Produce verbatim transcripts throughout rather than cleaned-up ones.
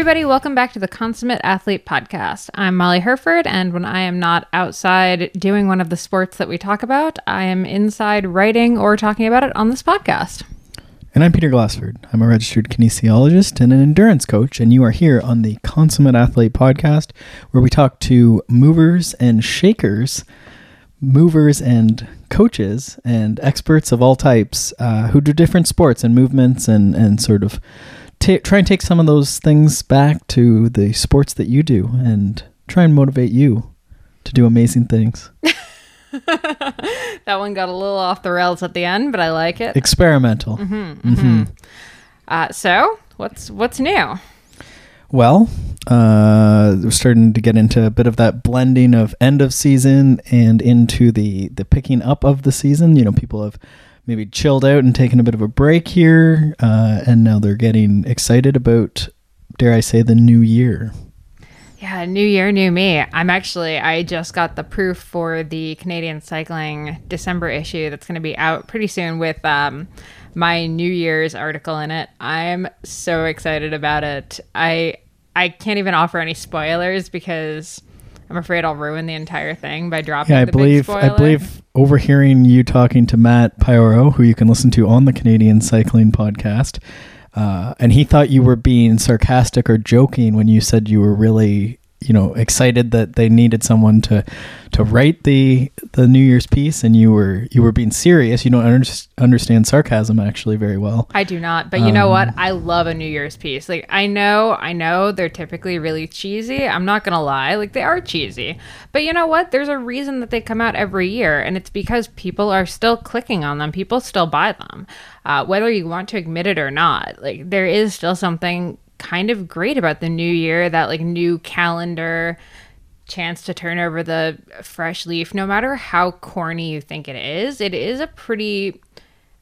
everybody, welcome back to the Consummate Athlete Podcast. I'm Molly Herford, and when I am not outside doing one of the sports that we talk about, I am inside writing or talking about it on this podcast. And I'm Peter Glassford. I'm a registered kinesiologist and an endurance coach, and you are here on the Consummate Athlete Podcast, where we talk to movers and shakers, movers and coaches and experts of all types uh, who do different sports and movements and, and sort of T- try and take some of those things back to the sports that you do and try and motivate you to do amazing things. That one got a little off the rails at the end, but I like it. Experimental. Mm-hmm, mm-hmm. Mm-hmm. Uh, so what's what's new? Well, uh, we're starting to get into a bit of that blending of end of season and into the, the picking up of the season. You know, people have maybe chilled out and taken a bit of a break here, uh, and now they're getting excited about, dare I say, the new year. Yeah, new year, new me. I'm actually, I just got the proof for the Canadian Cycling December issue that's going to be out pretty soon with um, my New Year's article in it. I'm so excited about it. I I can't even offer any spoilers because I'm afraid I'll ruin the entire thing by dropping yeah, I the believe, big spoiler. I believe overhearing you talking to Matt Pioro, who you can listen to on the Canadian Cycling Podcast, uh, and he thought you were being sarcastic or joking when you said you were really, you know, excited that they needed someone to to write the the New Year's piece, and you were you were being serious. You don't under- understand sarcasm actually very well. I do not, but you um, know what? I love a New Year's piece. Like I know, I know they're typically really cheesy. I'm not gonna lie, like they are cheesy. But you know what? There's a reason that they come out every year, and it's because people are still clicking on them. People still buy them, uh, whether you want to admit it or not. Like there is still something kind of great about the new year, that like new calendar, chance to turn over the fresh leaf. No matter how corny you think it is, it is a pretty,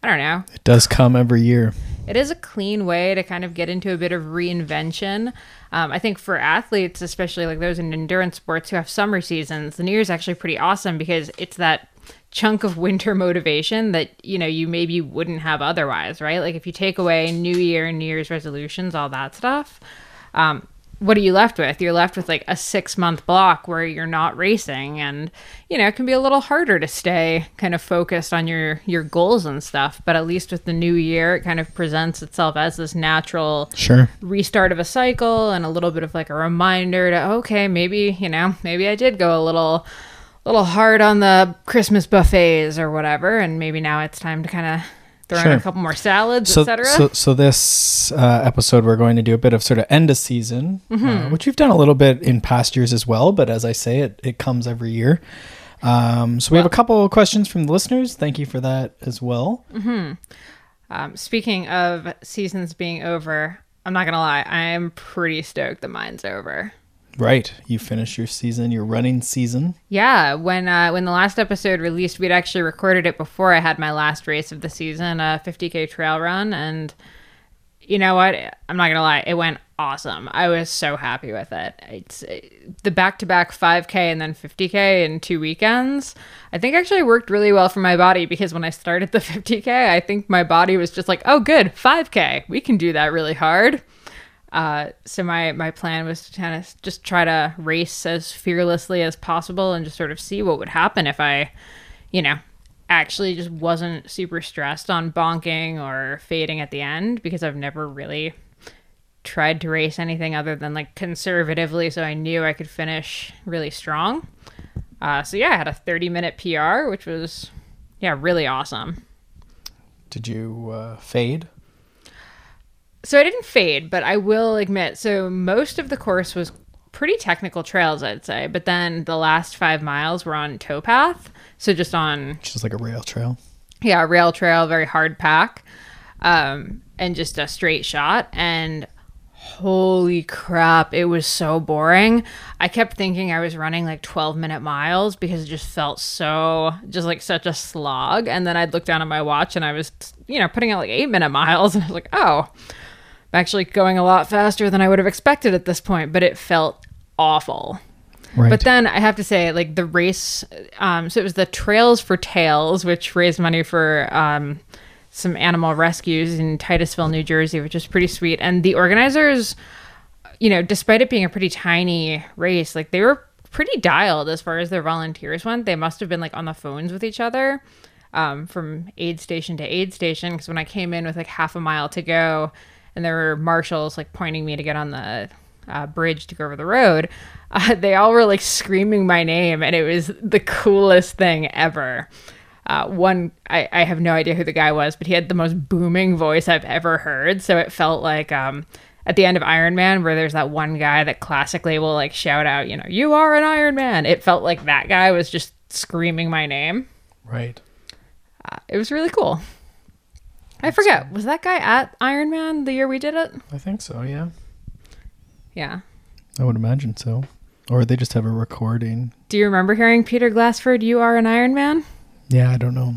I don't know. It does come every year. It is a clean way to kind of get into a bit of reinvention. Um, I think for athletes, especially like those in endurance sports who have summer seasons, the new year is actually pretty awesome because it's that chunk of winter motivation that, you know, you maybe wouldn't have otherwise, right? Like if you take away New Year, New Year's resolutions, all that stuff, um, what are you left with? You're left with like a six month block where you're not racing, and, you know, it can be a little harder to stay kind of focused on your, your goals and stuff. But at least with the new year, it kind of presents itself as this natural sure. restart of a cycle and a little bit of like a reminder to, okay, maybe, you know, maybe I did go a little little hard on the Christmas buffets or whatever, and maybe now it's time to kind of throw sure. in a couple more salads, so, et cetera. So, so this uh, episode, we're going to do a bit of sort of end of season, mm-hmm. uh, which you've done a little bit in past years as well, but as I say, it, it comes every year. Um, so we well, have a couple of questions from the listeners. Thank you for that as well. Mm-hmm. Um, speaking of seasons being over, I'm not going to lie, I am pretty stoked that mine's over. Right. You finish your season, your running season. Yeah. When uh, when the last episode released, we'd actually recorded it before I had my last race of the season, a fifty K trail run. And you know what? I'm not going to lie. It went awesome. I was so happy with it. It's it, the back-to-back five K and then fifty K in two weekends. I think actually worked really well for my body, because when I started the fifty K, I think my body was just like, oh, good, five K. We can do that really hard. Uh, so my, my plan was to kind of just try to race as fearlessly as possible and just sort of see what would happen if I, you know, actually just wasn't super stressed on bonking or fading at the end, because I've never really tried to race anything other than like conservatively. So I knew I could finish really strong. Uh, so yeah, I had a thirty minute P R, which was, yeah, really awesome. Did you, uh, fade? So I didn't fade, but I will admit, so most of the course was pretty technical trails, I'd say. But then the last five miles were on towpath. So just on... Just like a rail trail. Yeah, a rail trail, very hard pack. Um, and just a straight shot. And holy crap, it was so boring. I kept thinking I was running like twelve minute miles because it just felt so... Just like such a slog. And then I'd look down at my watch and I was, you know, putting out like eight minute miles. And I was like, oh... I'm actually going a lot faster than I would have expected at this point, but it felt awful. Right. But then I have to say, like the race, um, so it was the Trails for Tails, which raised money for um, some animal rescues in Titusville, New Jersey, which is pretty sweet. And the organizers you know, despite it being a pretty tiny race, like they were pretty dialed as far as their volunteers went. They must have been like on the phones with each other um, from aid station to aid station. Because when I came in with like half a mile to go and there were marshals like pointing me to get on the uh, bridge to go over the road, uh, they all were like screaming my name. And it was the coolest thing ever. Uh, one, I, I have no idea who the guy was, but he had the most booming voice I've ever heard. So it felt like um, at the end of Iron Man, where there's that one guy that classically will like shout out, you know, you are an Iron Man. It felt like that guy was just screaming my name. Right. Uh, it was really cool. I forget. Was that guy at Iron Man the year we did it? I think so. Yeah. Yeah. I would imagine so. Or they just have a recording. Do you remember hearing Peter Glassford, you are an Iron Man? Yeah, I don't know.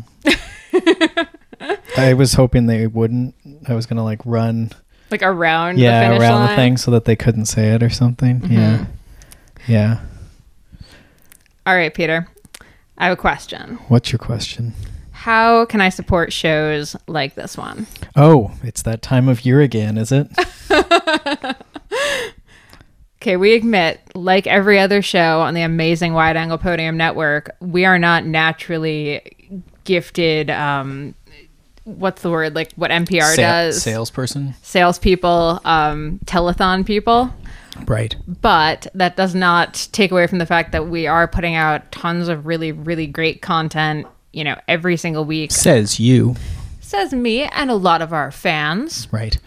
I was hoping they wouldn't. I was going to like run. Like around yeah, the finish around line. The thing so that they couldn't say it or something. Mm-hmm. Yeah. Yeah. All right, Peter. I have a question. What's your question? How can I support shows like this one? Oh, it's that time of year again, is it? Okay, we admit, like every other show on the amazing Wide Angle Podium Network, we are not naturally gifted, um, what's the word, like what N P R Sa- does? Salesperson? Salespeople, um, telethon people. Right. But that does not take away from the fact that we are putting out tons of really, really great content, you know, every single week. Says you. Says me and a lot of our fans. Right.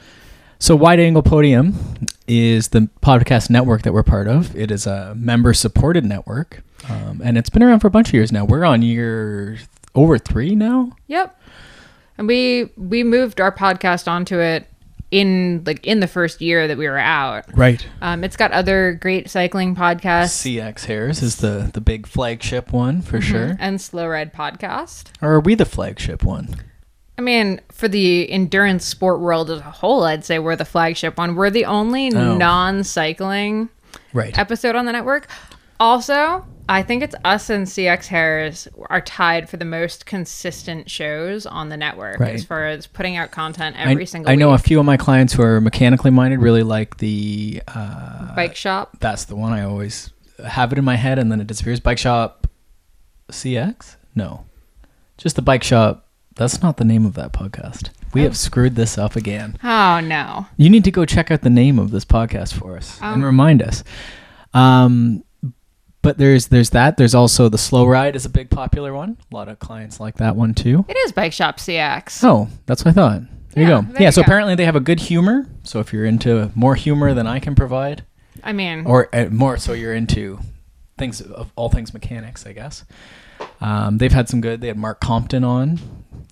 So Wide Angle Podium is the podcast network that we're part of. It is a member-supported network, um, and it's been around for a bunch of years now. We're on year th- over three now. Yep, and we we moved our podcast onto it in like in the first year that we were out. Right. Um, it's got other great cycling podcasts. C X Hairs is the the big flagship one for mm-hmm. sure, and Slow Ride Podcast. Or are we the flagship one? I mean, for the endurance sport world as a whole, I'd say we're the flagship one. We're the only oh. non-cycling right. episode on the network. Also, I think it's us and C X Hairs are tied for the most consistent shows on the network right. as far as putting out content every I, single I week. I know a few of my clients who are mechanically minded really like the... Uh, Bike Shop. That's the one I always have it in my head and then it disappears. Bike Shop C X? No. Just the Bike Shop. That's not the name of that podcast. We have screwed this up again. Oh, no. You need to go check out the name of this podcast for us um. and remind us. Um, but there's there's that. There's also the Slow Ride is a big popular one. A lot of clients like that one, too. It is Bike Shop C X. Oh, that's what I thought. There yeah, you go. Yeah, so go. Apparently they have a good humor. So if you're into more humor than I can provide. I mean. Or uh, more so you're into things of all things mechanics, I guess. Um, they've had some good. They had Mark Compton on.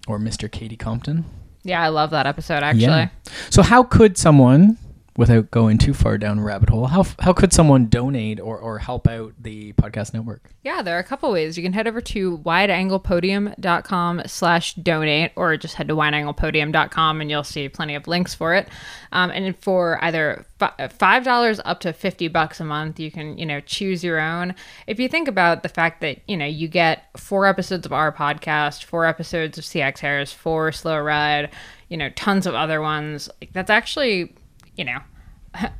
Or Mister Katie Compton. Yeah, I love that episode, actually. Yeah. So how could someone, without going too far down a rabbit hole, how how could someone donate or, or help out the podcast network? Yeah, there are a couple ways. You can head over to wideanglepodium.com slash donate, or just head to wideanglepodium dot com and you'll see plenty of links for it. Um, and for either five dollars up to fifty bucks a month, you can, you know, choose your own. If you think about the fact that, you know, you get four episodes of our podcast, four episodes of C X Hairs, four Slow Ride, you know, tons of other ones, like, that's actually... you know,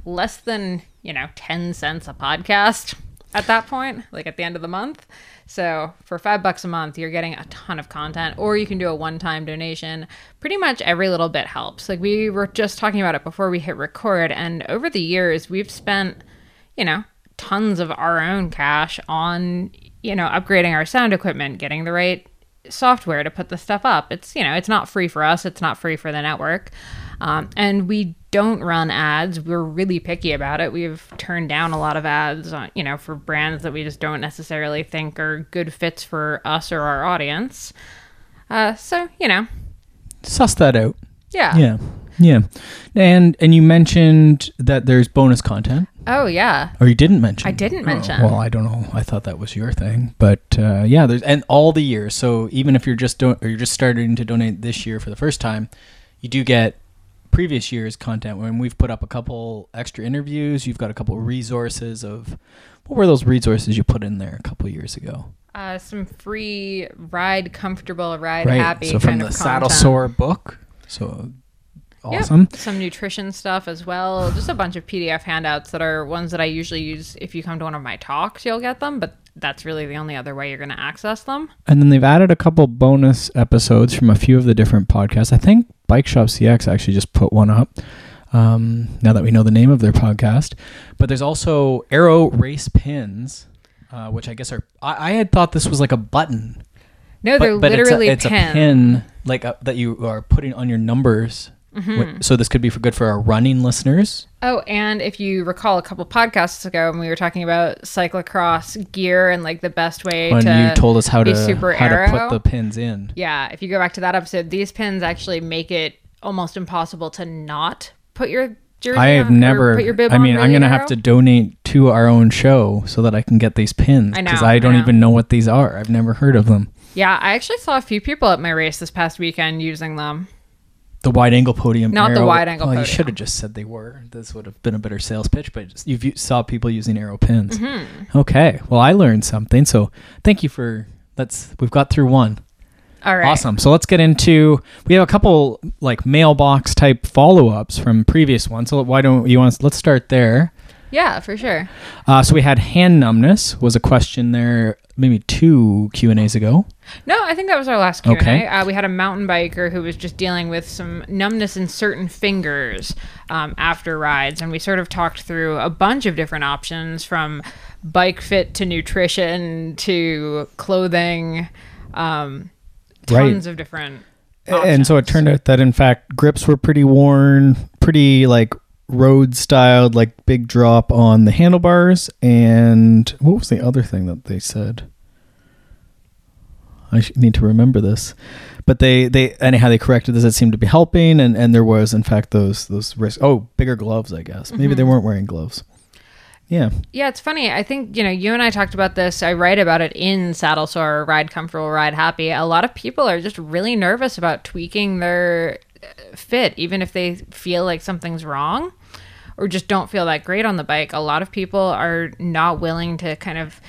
less than, you know, ten cents a podcast at that point, like at the end of the month. So for five bucks a month, you're getting a ton of content, or you can do a one-time donation. Pretty much every little bit helps. Like we were just talking about it before we hit record. And over the years, we've spent, you know, tons of our own cash on, you know, upgrading our sound equipment, getting the right software to put the stuff up. It's, you know, it's not free for us. It's not free for the network. Um, and we don't run ads. We're really picky about it. We've turned down a lot of ads, on, you know, for brands that we just don't necessarily think are good fits for us or our audience. Uh, so, you know. Suss that out. Yeah. Yeah. Yeah. And and you mentioned that there's bonus content. Oh, yeah. Or you didn't mention. I didn't mention. Oh, well, I don't know. I thought that was your thing. But uh, yeah, there's and all the years. So even if you're just don- or you're just starting to donate this year for the first time, you do get previous year's content when we've put up a couple extra interviews. You've got a couple resources of what were those resources you put in there a couple years ago? Uh, some free ride comfortable, ride right. happy. So kind from of the content. Saddle Sore book. So awesome. Yep. Some nutrition stuff as well. Just a bunch of P D F handouts that are ones that I usually use. If you come to one of my talks, you'll get them, but that's really the only other way you're going to access them. And then they've added a couple bonus episodes from a few of the different podcasts. I think Bike Shop C X actually just put one up, um, now that we know the name of their podcast. But there's also Aero Race Pins, uh, which I guess are... I, I had thought this was like a button. No, but, they're but literally it's a, it's pin. a pin like a, that you are putting on your numbers. Mm-hmm. So this could be for good for our running listeners. Oh, and if you recall a couple podcasts ago when we were talking about cyclocross gear and like the best way when to you told us how to super how aero. to put the pins in. Yeah, if you go back to that episode, these pins actually make it almost impossible to not put your jersey I have on, never put your bib I mean, on really I'm going to have to donate to our own show so that I can get these pins because I, I don't I know. even know what these are. I've never heard of them. Yeah, I actually saw a few people at my race this past weekend using them. The wide angle podium. Not Aero. The wide angle oh, podium. You should have just said they were. This would have been a better sales pitch, but you saw people using Aero pins. Mm-hmm. Okay. Well, I learned something. So thank you for, let's, we've got through one. All right. Awesome. So let's get into, we have a couple like mailbox type follow-ups from previous ones. So why don't you want to, let's start there. Yeah, for sure. Uh, so we had hand numbness was a question there. Maybe two Q and A's ago. No, I think that was our last Q and A. Okay. Uh, we had a mountain biker who was just dealing with some numbness in certain fingers um, after rides, and we sort of talked through a bunch of different options from bike fit to nutrition to clothing, um, tons right. of different options. And so it turned out that, in fact, grips were pretty worn, pretty, like, road-styled, like, big drop on the handlebars, and what was the other thing that they said? I need to remember this. But they, they anyhow, they corrected this. It seemed to be helping, and, and there was, in fact, those those risks. Oh, bigger gloves, I guess. Maybe mm-hmm. they weren't wearing gloves. Yeah. Yeah, it's funny. I think, you know, you and I talked about this. I write about it in Saddle Sore, Ride Comfortable, Ride Happy. A lot of people are just really nervous about tweaking their fit, even if they feel like something's wrong or just don't feel that great on the bike. A lot of people are not willing to kind of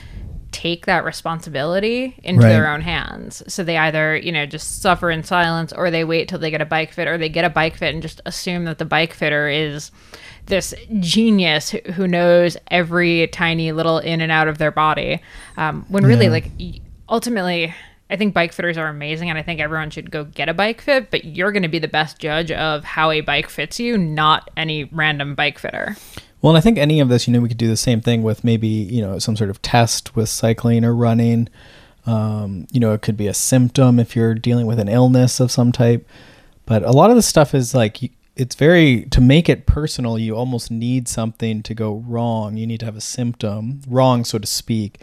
take that responsibility into right. their own hands. So they either, you know, just suffer in silence, or they wait till they get a bike fit, or they get a bike fit and just assume that the bike fitter is this genius who knows every tiny little in and out of their body. Um, when really yeah. like ultimately I think bike fitters are amazing, and I think everyone should go get a bike fit, but you're going to be the best judge of how a bike fits you, not any random bike fitter. Well, and I think any of this, you know, we could do the same thing with maybe, you know, some sort of test with cycling or running. Um, you know, it could be a symptom if you're dealing with an illness of some type. But a lot of this stuff is like, it's very, to make it personal, you almost need something to go wrong. You need to have a symptom, wrong, so to speak.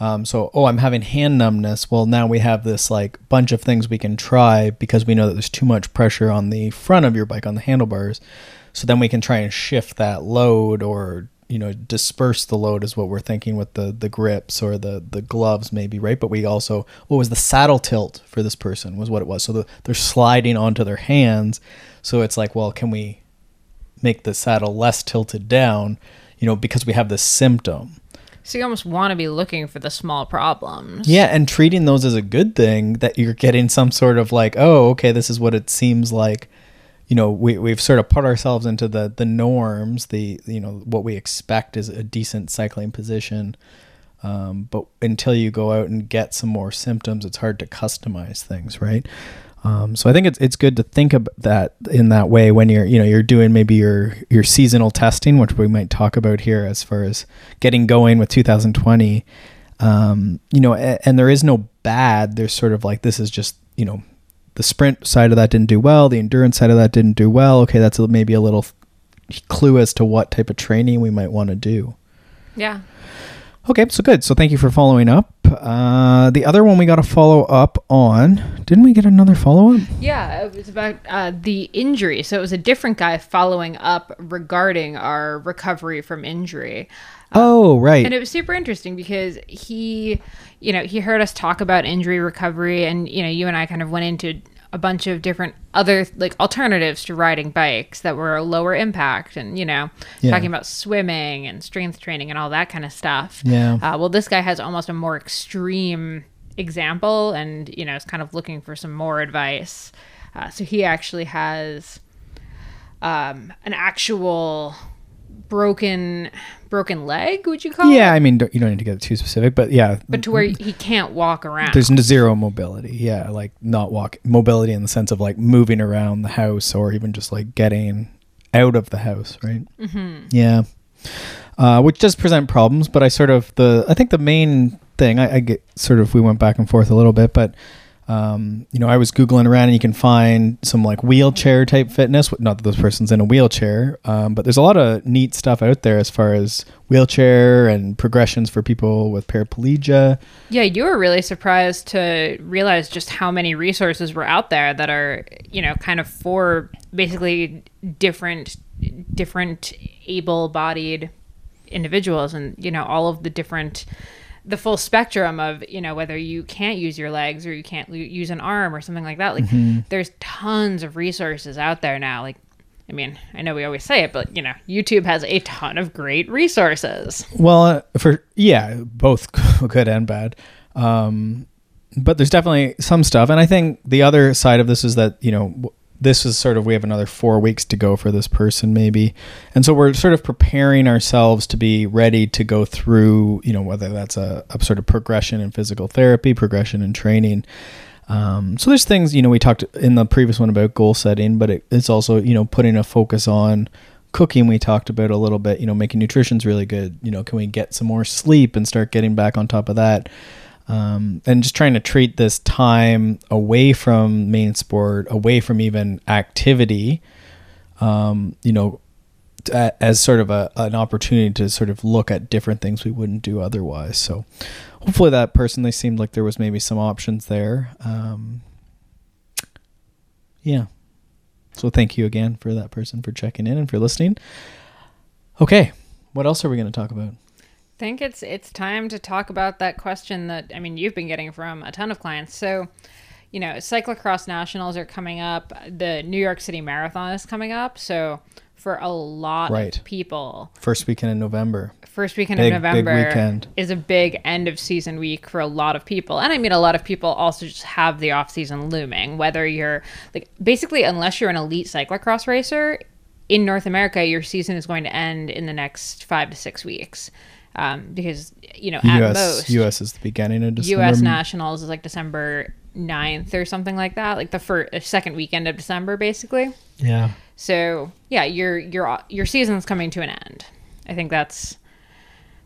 Um, so, oh, I'm having hand numbness. Well, now we have this like bunch of things we can try because we know that there's too much pressure on the front of your bike, on the handlebars. So then we can try and shift that load, or, you know, disperse the load is what we're thinking with the, the grips or the, the gloves maybe, right? But we also, what was the saddle tilt for this person was what it was. So the, they're sliding onto their hands. So it's like, well, can we make the saddle less tilted down, you know, because we have this symptom. So you almost want to be looking for the small problems. Yeah, and treating those as a good thing, that you're getting some sort of like, oh, okay, this is what it seems like. You know, we, we've sort of put ourselves into the the norms, the, you know, what we expect is a decent cycling position. Um, but until you go out and get some more symptoms, it's hard to customize things, right? Um, so I think it's it's good to think about that in that way when you're, you know, you're doing maybe your, your seasonal testing, which we might talk about here as far as getting going with two thousand twenty, um, you know, and, and there is no bad. There's sort of like, this is just, you know, the sprint side of that didn't do well. The endurance side of that didn't do well. Okay. That's maybe a little clue as to what type of training we might want to do. Yeah. Okay, so good. So thank you for following up. Uh, the other one we got to follow up on, didn't we get another follow-up? Yeah, it was about uh, the injury. So it was a different guy following up regarding our recovery from injury. Um, oh, right. And it was super interesting because he, you know, he heard us talk about injury recovery, and, you know, you and I kind of went into a bunch of different other like alternatives to riding bikes that were lower impact, and, you know, yeah. talking about swimming and strength training and all that kind of stuff. Yeah. Uh, well, this guy has almost a more extreme example, and, you know, is kind of looking for some more advice. Uh, so he actually has um, an actual broken broken leg, would you call yeah, it? Yeah, I mean, you don't need to get too specific, but yeah. But to where he can't walk around. There's zero mobility. Yeah, like not walk mobility in the sense of like moving around the house or even just like getting out of the house, right? Mm-hmm. Yeah. Uh, which does present problems, but I sort of the I think the main thing I, I get sort of we went back and forth a little bit, but um, you know, I was Googling around and you can find some like wheelchair type fitness. Not that this person's in a wheelchair, um, but there's a lot of neat stuff out there as far as wheelchair and progressions for people with paraplegia. Yeah, you were really surprised to realize just how many resources were out there that are, you know, kind of for basically different different able-bodied individuals, and you know, all of the different the full spectrum of, you know, whether you can't use your legs or you can't l- use an arm or something like that. Like mm-hmm. there's tons of resources out there now. Like, I mean, I know we always say it, but you know, YouTube has a ton of great resources. Well, uh, for, yeah, both good and bad. Um, but there's definitely some stuff. And I think the other side of this is that, you know, w- this is sort of, we have another four weeks to go for this person maybe. And so we're sort of preparing ourselves to be ready to go through, you know, whether that's a, a sort of progression in physical therapy, progression in training. Um, so there's things, you know, we talked in the previous one about goal setting, but it, it's also, you know, putting a focus on cooking. We talked about a little bit, you know, making nutrition's really good. You know, can we get some more sleep and start getting back on top of that? Um, and just trying to treat this time away from main sport, away from even activity, um, you know, t- as sort of a, an opportunity to sort of look at different things we wouldn't do otherwise. So hopefully that person, they seemed like there was maybe some options there. Um, yeah. So thank you again for that person for checking in and for listening. Okay. What else are we going to talk about? I think it's it's time to talk about that question that, I mean, you've been getting from a ton of clients. So, you know, cyclocross nationals are coming up. The New York City Marathon is coming up. So for a lot right. of people. First weekend in November. First weekend in November big weekend. Is a big end of season week for a lot of people. And I mean, a lot of people also just have the off season looming, whether you're like basically unless you're an elite cyclocross racer in North America, your season is going to end in the next five to six weeks. Um, because, you know, at U S, most U S is the beginning of December. U S Nationals is like December ninth or something like that. Like the first, second weekend of December, basically. Yeah. So yeah, your, your, your season's coming to an end. I think that's,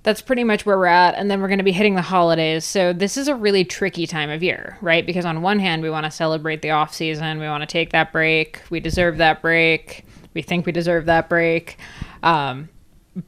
that's pretty much where we're at. And then we're going to be hitting the holidays. So this is a really tricky time of year, right? Because on one hand, we want to celebrate the off season. We want to take that break. We deserve that break. We think we deserve that break. Um,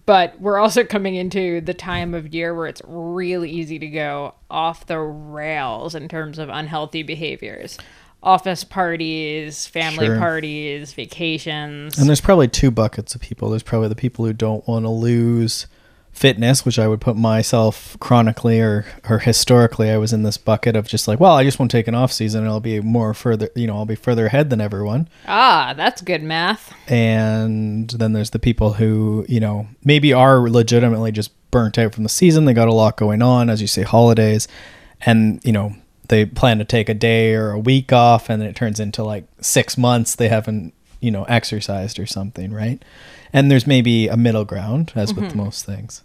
But we're also coming into the time of year where it's really easy to go off the rails in terms of unhealthy behaviors. Office parties, family sure. parties, vacations. And there's probably two buckets of people. There's probably the people who don't want to lose fitness, which I would put myself chronically or, or historically. I was in this bucket of just like, well, I just won't take an off season and I'll be more further, you know, I'll be further ahead than everyone. Ah, that's good math. And then there's the people who, you know, maybe are legitimately just burnt out from the season. They got a lot going on, as you say, holidays, and, you know, they plan to take a day or a week off and then it turns into like six months they haven't, you know, exercised or something, right? And there's maybe a middle ground, as mm-hmm. with most things.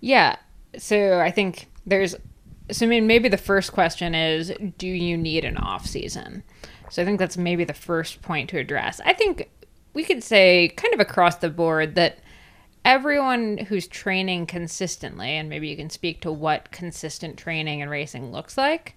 Yeah. So I think there's, so I mean, maybe the first question is, do you need an off season? So I think that's maybe the first point to address. I think we could say kind of across the board that everyone who's training consistently, and maybe you can speak to what consistent training and racing looks like,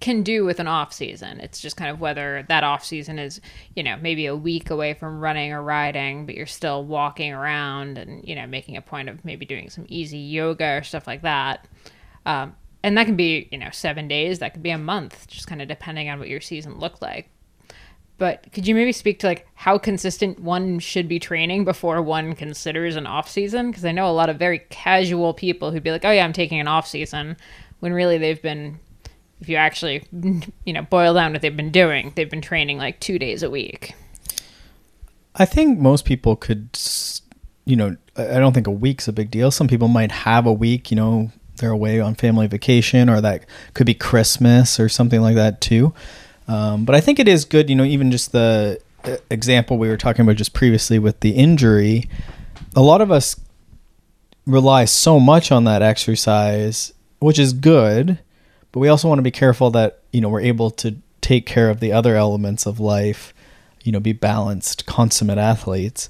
can do with an off season. It's just kind of whether that off season is, you know, maybe a week away from running or riding, but you're still walking around and, you know, making a point of maybe doing some easy yoga or stuff like that. Um, and that can be, you know, seven days, that could be a month, just kind of depending on what your season looked like. But could you maybe speak to like how consistent one should be training before one considers an off season? Because I know a lot of very casual people who'd be like, oh yeah, I'm taking an off season, when really they've been, if you actually, you know, boil down what they've been doing, they've been training like two days a week. I think most people could, you know, I don't think a week's a big deal. Some people might have a week, you know, they're away on family vacation, or that could be Christmas or something like that too. Um, but I think it is good, you know, even just the example we were talking about just previously with the injury, a lot of us rely so much on that exercise, which is good, but we also want to be careful that, you know, we're able to take care of the other elements of life, you know, be balanced, consummate athletes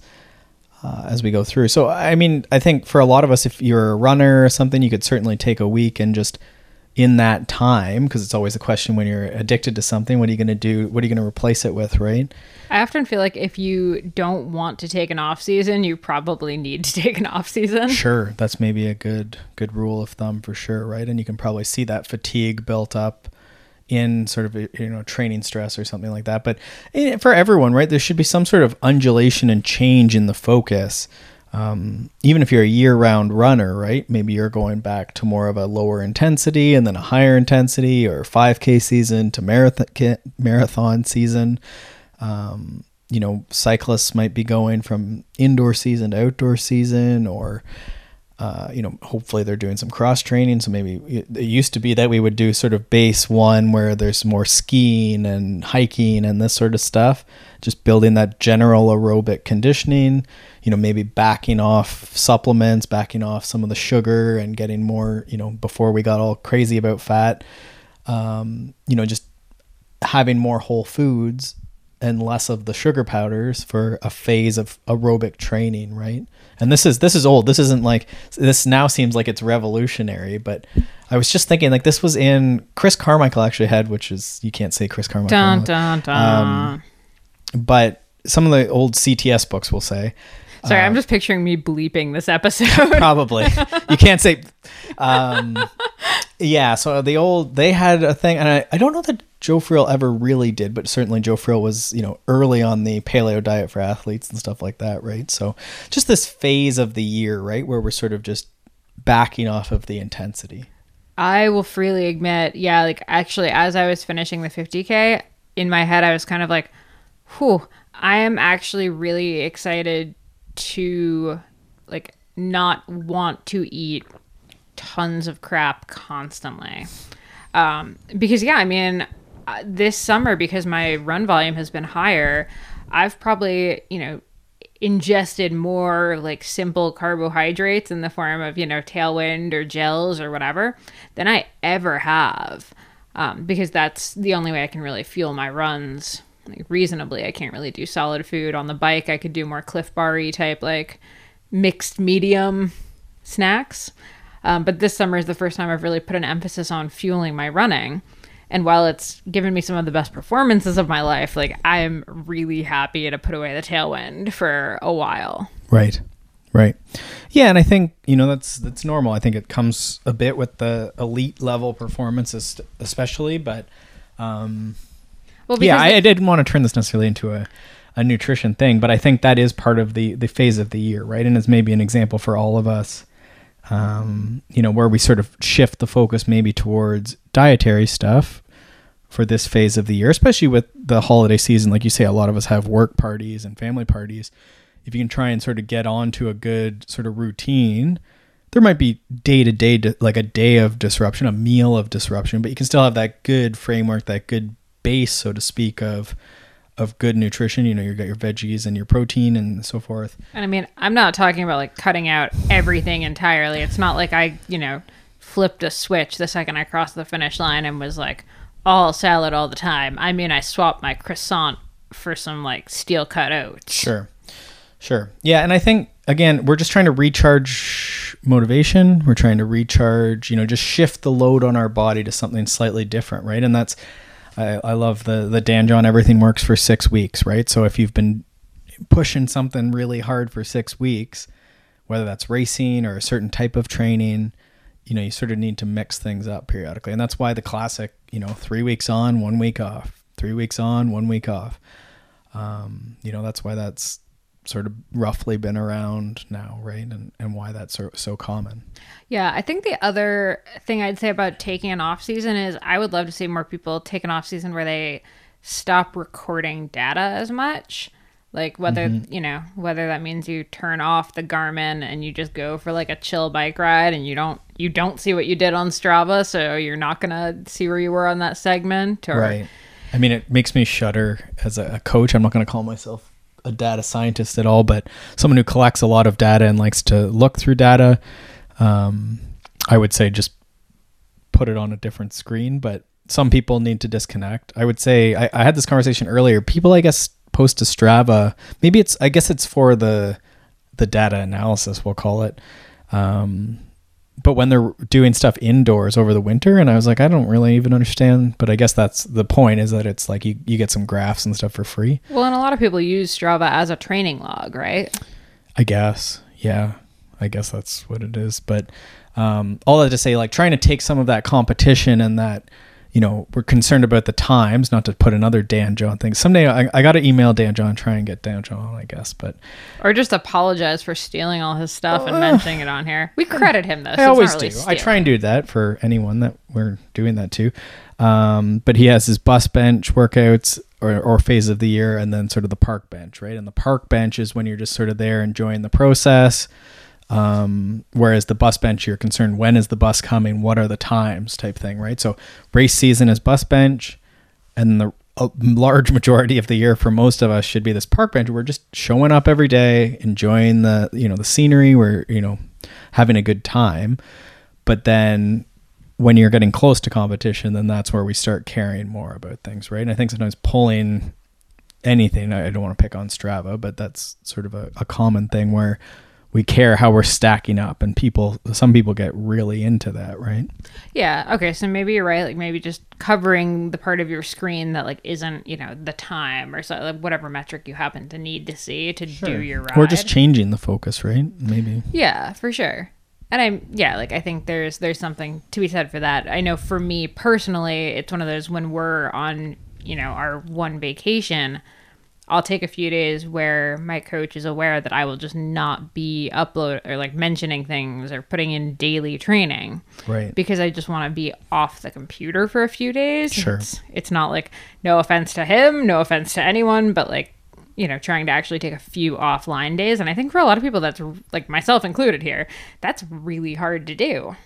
uh, as we go through. So, I mean, I think for a lot of us, if you're a runner or something, you could certainly take a week and just in that time, because it's always a question when you're addicted to something, what are you going to do? What are you going to replace it with, right? I often feel like if you don't want to take an off season, you probably need to take an off season. Sure. That's maybe a good, good rule of thumb for sure, right? And you can probably see that fatigue built up in sort of, you know, training stress or something like that. But for everyone, right, there should be some sort of undulation and change in the focus. Um, even if you're a year-round runner, right? Maybe you're going back to more of a lower intensity and then a higher intensity, or five K season to marathon marathon season. Um, you know, cyclists might be going from indoor season to outdoor season, or uh, you know, hopefully they're doing some cross training. So maybe it, it used to be that we would do sort of base one where there's more skiing and hiking and this sort of stuff, just building that general aerobic conditioning. You know, maybe backing off supplements, backing off some of the sugar and getting more, you know, before we got all crazy about fat, um, you know, just having more whole foods and less of the sugar powders for a phase of aerobic training, right? And this is, this is old. This isn't like, this now seems like it's revolutionary, but I was just thinking like this was in, Chris Carmichael actually had, which is, you can't say Chris Carmichael. Dun, dun, dun. Um, but some of the old C T S books will say, Sorry, uh, I'm just picturing me bleeping this episode. Probably. You can't say... Um, yeah, so the old... They had a thing, and I, I don't know that Joe Friel ever really did, but certainly Joe Friel was, you know, early on the paleo diet for athletes and stuff like that, right? So just this phase of the year, right, where we're sort of just backing off of the intensity. I will freely admit, yeah, like, actually, as I was finishing the fifty K, in my head, I was kind of like, whew, I am actually really excited to like not want to eat tons of crap constantly. Um, because yeah, I mean, uh, this summer, because my run volume has been higher, I've probably, you know, ingested more like simple carbohydrates in the form of, you know, Tailwind or gels or whatever than I ever have. Um, because that's the only way I can really fuel my runs. Like reasonably, I can't really do solid food on the bike. I could do more Cliff Bar-y type, like mixed medium snacks. Um, but this summer is the first time I've really put an emphasis on fueling my running. And while it's given me some of the best performances of my life, like I'm really happy to put away the Tailwind for a while. Right. Right. Yeah. And I think, you know, that's, that's normal. I think it comes a bit with the elite level performances, especially, but, um, Well, yeah, I, I didn't want to turn this necessarily into a, a nutrition thing, but I think that is part of the, the phase of the year, right? And it's maybe an example for all of us, um, you know, where we sort of shift the focus maybe towards dietary stuff for this phase of the year, especially with the holiday season. Like you say, a lot of us have work parties and family parties. If you can try and sort of get onto a good sort of routine, there might be day to day, like a day of disruption, a meal of disruption, but you can still have that good framework, that good base, so to speak, of of good nutrition. You know, you've got your veggies and your protein and so forth. And I mean, I'm not talking about like cutting out everything entirely. It's not like I, you know, flipped a switch the second I crossed the finish line and was like all salad all the time. I mean, I swapped my croissant for some like steel cut oats. Sure. Sure. Yeah. And I think, again, we're just trying to recharge motivation. We're trying to recharge, you know, just shift the load on our body to something slightly different, right? And that's, I, I love the, the Dan John, everything works for six weeks, right? So if you've been pushing something really hard for six weeks, whether that's racing or a certain type of training, you know, you sort of need to mix things up periodically. And that's why the classic, you know, three weeks on, one week off, three weeks on, one week off. Um, you know, that's why that's sort of roughly been around now, right? And and why that's so, so common. Yeah, I think the other thing I'd say about taking an off season is I would love to see more people take an off season where they stop recording data as much. Like whether, mm-hmm. you know, whether that means you turn off the Garmin and you just go for like a chill bike ride and you don't you don't see what you did on Strava, so you're not gonna see where you were on that segment, or right. I mean, it makes me shudder as a coach. I'm not going to call myself a data scientist at all, but someone who collects a lot of data and likes to look through data. Um, I would say just put it on a different screen, but some people need to disconnect. I would say, I, I had this conversation earlier. People, I guess, post to Strava. Maybe it's, I guess it's for the, the data analysis, we'll call it. Um, but when they're doing stuff indoors over the winter, and I was like, I don't really even understand, but I guess that's the point, is that it's like you, you get some graphs and stuff for free. Well, and a lot of people use Strava as a training log, right? I guess. Yeah. I guess that's what it is. But, um, all that to say, like, trying to take some of that competition and that, you know, we're concerned about the times, not to put another Dan John thing. Someday I, I got to email Dan John, try and get Dan John, I guess, but. Or just apologize for stealing all his stuff uh, and mentioning it on here. We credit him though. I so always really do. Stealing. I try and do that for anyone that we're doing that to. Um, but he has his bus bench workouts or, or phase of the year, and then sort of the park bench, right? And the park bench is when you're just sort of there enjoying the process. Um, whereas the bus bench, you're concerned, when is the bus coming? What are the times type thing, right? So race season is bus bench, and the uh, large majority of the year for most of us should be this park bench. We're just showing up every day, enjoying the, you know, the scenery, we're, you know, having a good time. But then when you're getting close to competition, then that's where we start caring more about things, right? And I think sometimes pulling anything, I don't want to pick on Strava, but that's sort of a, a common thing where we care how we're stacking up, and people, some people get really into that, right? Yeah. Okay. So maybe you're right. Like maybe just covering the part of your screen that like isn't, you know, the time or so, like whatever metric you happen to need to see to sure. do your ride. Or just changing the focus, right? Maybe. Yeah, for sure. And I'm, yeah, like I think there's, there's something to be said for that. I know for me personally, it's one of those when we're on, you know, our one vacation, I'll take a few days where my coach is aware that I will just not be upload or like mentioning things or putting in daily training. Right. Because I just want to be off the computer for a few days. Sure. It's, it's not like, no offense to him, no offense to anyone, but like, you know, trying to actually take a few offline days. And I think for a lot of people, that's like myself included here, that's really hard to do.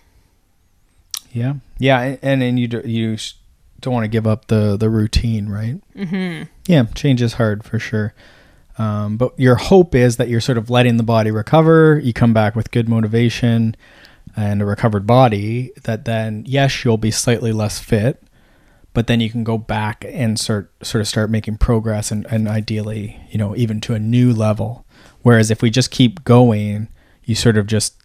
Yeah. Yeah. And then you do, you don't want to give up the, the routine, right? Mm-hmm. Yeah, change is hard for sure. Um, but your hope is that you're sort of letting the body recover. You come back with good motivation and a recovered body that then, yes, you'll be slightly less fit, but then you can go back and sort, sort of start making progress and, and ideally, you know, even to a new level. Whereas if we just keep going, you sort of just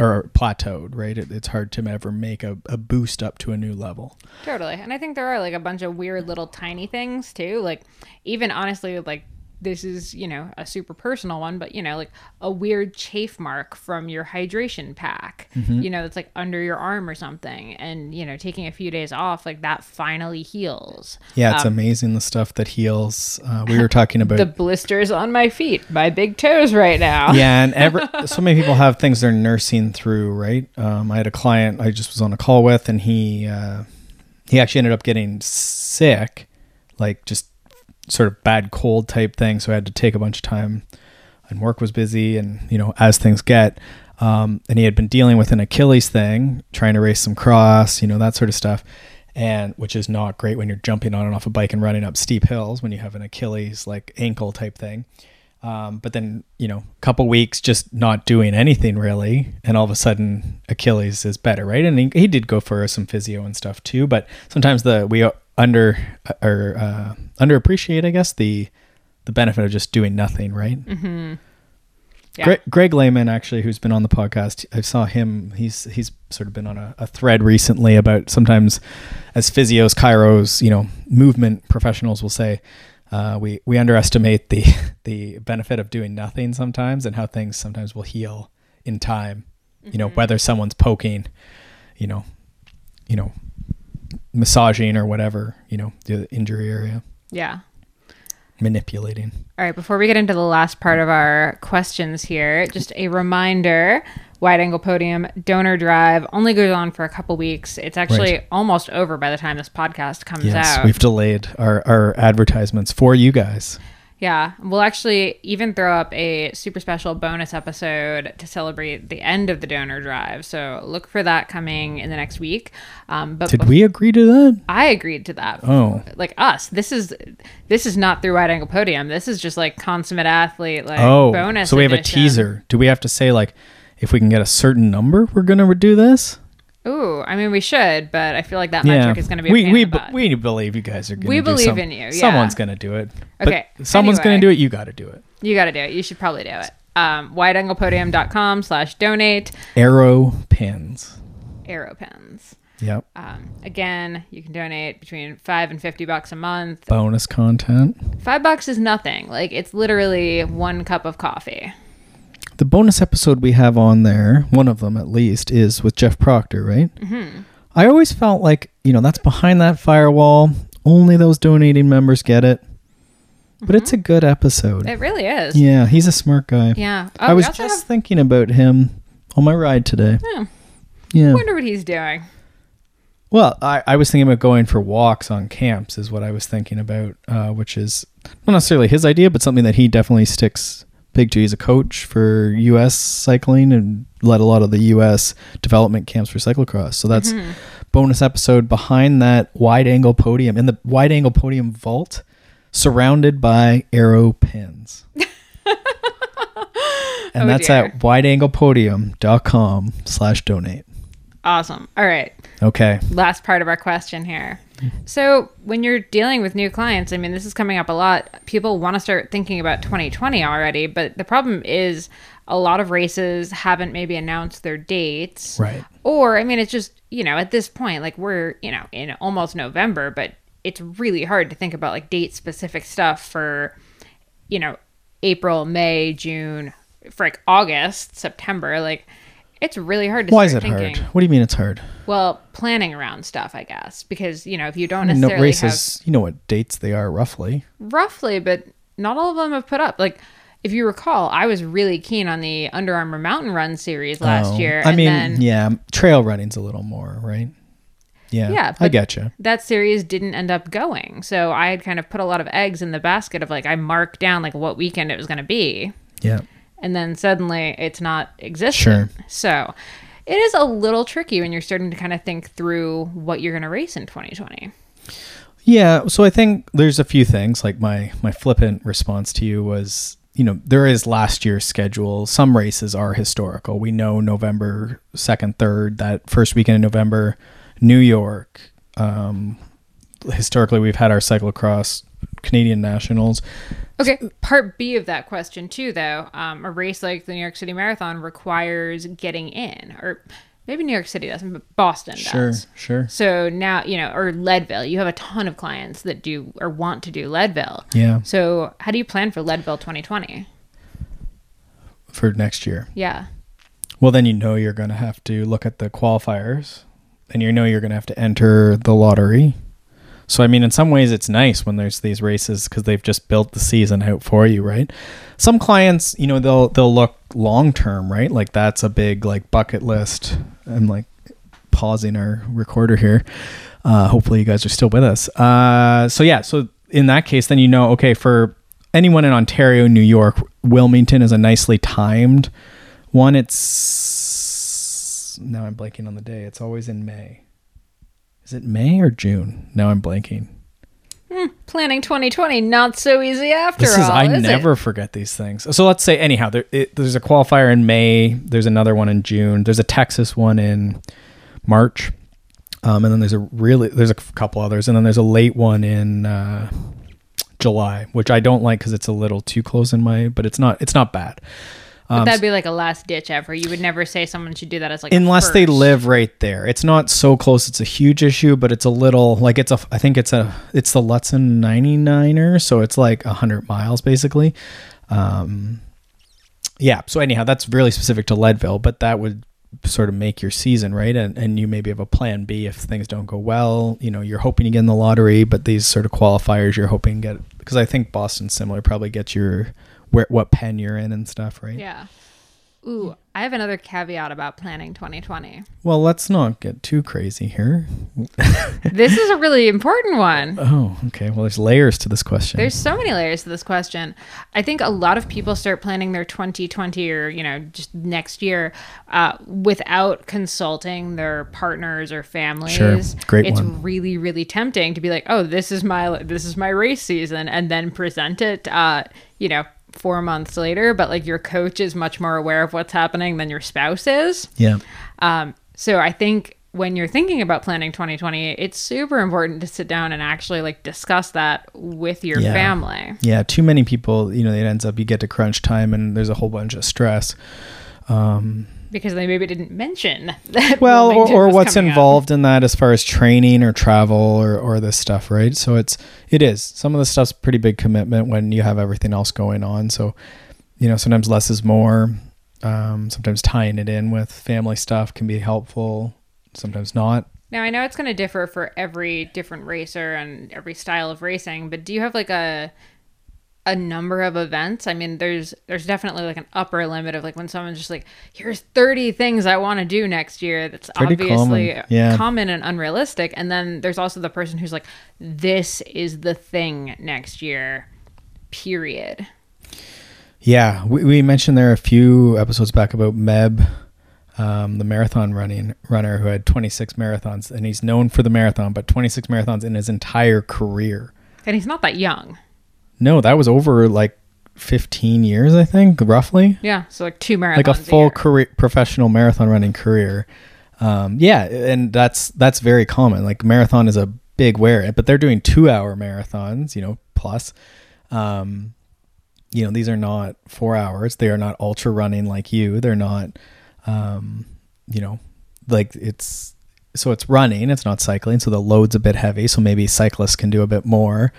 are plateaued, right? It, it's hard to ever make a, a boost up to a new level. Totally. And I think there are like a bunch of weird little tiny things too. Like even honestly, like this is, you know, a super personal one, but you know, like a weird chafe mark from your hydration pack, mm-hmm. you know, it's like under your arm or something. And, you know, taking a few days off, like that finally heals. Yeah. It's um, amazing the stuff that heals. Uh, we were talking about the blisters on my feet, my big toes right now. Yeah. And ever, so many people have things they're nursing through, right? Um, I had a client I just was on a call with, and he, uh, he actually ended up getting sick, like just sort of bad cold type thing. So I had to take a bunch of time, and work was busy, and, you know, as things get, um, and he had been dealing with an Achilles thing, trying to race some cross, you know, that sort of stuff. And which is not great when you're jumping on and off a bike and running up steep hills when you have an Achilles, like ankle type thing. Um, but then, you know, a couple weeks just not doing anything really. And all of a sudden Achilles is better. Right. And he, he did go for some physio and stuff too, but sometimes the, we under or uh underappreciate, I guess, the the benefit of just doing nothing, right? Mm-hmm. Yeah. Greg, Greg Lehman, actually, who's been on the podcast, I saw him. He's he's sort of been on a, a thread recently about sometimes, as physios, chiros, you know, movement professionals will say, uh, we we underestimate the the benefit of doing nothing sometimes, and how things sometimes will heal in time. Mm-hmm. You know, whether someone's poking, you know, you know. massaging or whatever, you know, the injury area. Yeah. Manipulating. All right. Before we get into the last part of our questions here, just a reminder, Wide Angle Podium donor drive only goes on for a couple weeks. It's actually right. almost over by the time this podcast comes yes, out. Yes, we've delayed our, our advertisements for you guys. Yeah, we'll actually even throw up a super special bonus episode to celebrate the end of the donor drive. So look for that coming in the next week. Um, but Did we agree to that? I agreed to that. Oh. Like us. This is this is not through Wide Angle Podium. This is just like Consummate Athlete, like oh, bonus. So we have edition. A teaser. Do we have to say like, if we can get a certain number, we're going to do this? Ooh, I mean, we should, but I feel like that yeah. metric is going to be a we, pain we, in the butt. We believe you guys are going to do it. We believe some, in you, yeah. Someone's going to do it. Okay. But someone's anyway, going to do it. You got to do it. You got to do it. You should probably do it. Um, wideanglepodium.com slash donate. Aero pins. Aero pins. Yep. Um, again, you can donate between five and fifty bucks a month. Bonus content. Five bucks is nothing. Like, it's literally one cup of coffee. The bonus episode we have on there, one of them at least, is with Jeff Proctor, right? Mm-hmm. I always felt like, you know, that's behind that firewall. Only those donating members get it. But mm-hmm. it's a good episode. It really is. Yeah, he's a smart guy. Yeah. Oh, I was just have... thinking about him on my ride today. Yeah. yeah. I wonder what he's doing. Well, I, I was thinking about going for walks on camps is what I was thinking about, uh, which is not necessarily his idea, but something that he definitely sticks... Big G is a coach for U S cycling and led a lot of the U S development camps for cyclocross. So that's mm-hmm. bonus episode behind that wide angle podium in the wide angle podium vault surrounded by Aero pins. And oh, that's dear. At wideanglepodium.com slash donate. Awesome. All right. Okay. Last part of our question here. So when you're dealing with new clients, I mean, this is coming up a lot. People want to start thinking about twenty twenty already, but the problem is a lot of races haven't maybe announced their dates. Right. Or, I mean, it's just, you know, at this point, like we're, you know, in almost November, but it's really hard to think about like date specific stuff for, you know, April, May, June, for like August, September, like it's really hard to Why start thinking. Why is it hard? What do you mean it's hard? Well, planning around stuff, I guess, because, you know, if you don't necessarily no, races, have... You know what dates they are, roughly. Roughly, but not all of them have put up. Like, if you recall, I was really keen on the Under Armour Mountain Run series last oh, year. I and mean, then, yeah, trail running's a little more, right? Yeah, yeah I gotcha. That series didn't end up going, so I had kind of put a lot of eggs in the basket of, like, I marked down, like, what weekend it was going to be. Yeah. And then suddenly it's not existent. Sure. So it is a little tricky when you're starting to kind of think through what you're going to race in twenty twenty. Yeah. So I think there's a few things like my, my flippant response to you was, you know, there is last year's schedule. Some races are historical. We know November second, third, that first weekend in November, New York. Um, historically, we've had our cyclocross Canadian Nationals. Okay, part B of that question too, though, um, a race like the New York City Marathon requires getting in, or maybe New York City doesn't, but Boston does. Sure, sure. So now, you know, or Leadville, you have a ton of clients that do or want to do Leadville. Yeah. So how do you plan for Leadville twenty twenty? For next year? Yeah. Well, then you know you're going to have to look at the qualifiers, and you know you're going to have to enter the lottery. So, I mean, in some ways, it's nice when there's these races because they've just built the season out for you, right? Some clients, you know, they'll they'll look long-term, right? Like, that's a big, like, bucket list. I'm, like, pausing our recorder here. Uh, hopefully, you guys are still with us. Uh, so, yeah. So, in that case, then you know, okay, for anyone in Ontario, New York, Wilmington is a nicely timed one. It's... Now I'm blanking on the day. It's always in May. Is it May or June? Now I'm blanking. Mm, planning twenty twenty, not so easy after this is, all. I is never it? forget these things. So let's say, anyhow, there, it, there's a qualifier in May. There's another one in June. There's a Texas one in March, um, and then there's a really there's a couple others, and then there's a late one in uh, July, which I don't like because it's a little too close in my. But it's not it's not bad. But um, that'd be like a last ditch effort. You would never say someone should do that as like unless they live right there. It's not so close. It's a huge issue, but it's a little like it's a. I think it's a. It's the Lutzen ninety-niner, so it's like a hundred miles basically. Um, yeah. So anyhow, that's really specific to Leadville, but that would sort of make your season, right? And and you maybe have a plan B if things don't go well. You know, you're hoping to get in the lottery, but these sort of qualifiers you're hoping get because I think Boston's similar probably gets your. Where, what pen you're in and stuff, right? Yeah. Ooh, I have another caveat about planning twenty twenty. Well, let's not get too crazy here. This is a really important one. Oh, okay. Well, there's layers to this question. There's so many layers to this question. I think a lot of people start planning their twenty twenty or, you know, just next year uh, without consulting their partners or families. Sure. Great it's one. It's really, really tempting to be like, oh, this is my this is my race season, and then present it, uh, you know, four months later, but like your coach is much more aware of what's happening than your spouse is. Yeah. Um, so I think when you're thinking about planning twenty twenty, it's super important to sit down and actually like discuss that with your yeah. family. Yeah. Too many people, you know, it ends up you get to crunch time and there's a whole bunch of stress. Um, because they maybe didn't mention that. Well, or, or what's involved up. in that as far as training or travel or, or this stuff, right? So it's, it is, some of the stuff's pretty big commitment when you have everything else going on. So, you know, sometimes less is more, um, sometimes tying it in with family stuff can be helpful, sometimes not. Now I know it's going to differ for every different racer and every style of racing, but do you have like a, a number of events? I mean, there's there's definitely like an upper limit of like when someone's just like, here's thirty things I want to do next year. That's Pretty obviously common. Yeah. common and unrealistic. And then there's also the person who's like, this is the thing next year, period. Yeah. We, we mentioned there a few episodes back about Meb, um, the marathon running runner who had twenty-six marathons, and he's known for the marathon, but twenty-six marathons in his entire career. And he's not that young. No, that was over like fifteen years, I think, roughly. Yeah, so like two marathons. Like a full a career, professional marathon running career. Um, yeah, and that's that's very common. Like marathon is a big wear, but they're doing two-hour marathons, you know, plus. Um, you know, these are not four hours. They are not ultra running like you. They're not, um, you know, like it's so it's running. It's not cycling, so the load's a bit heavy. So maybe cyclists can do a bit more.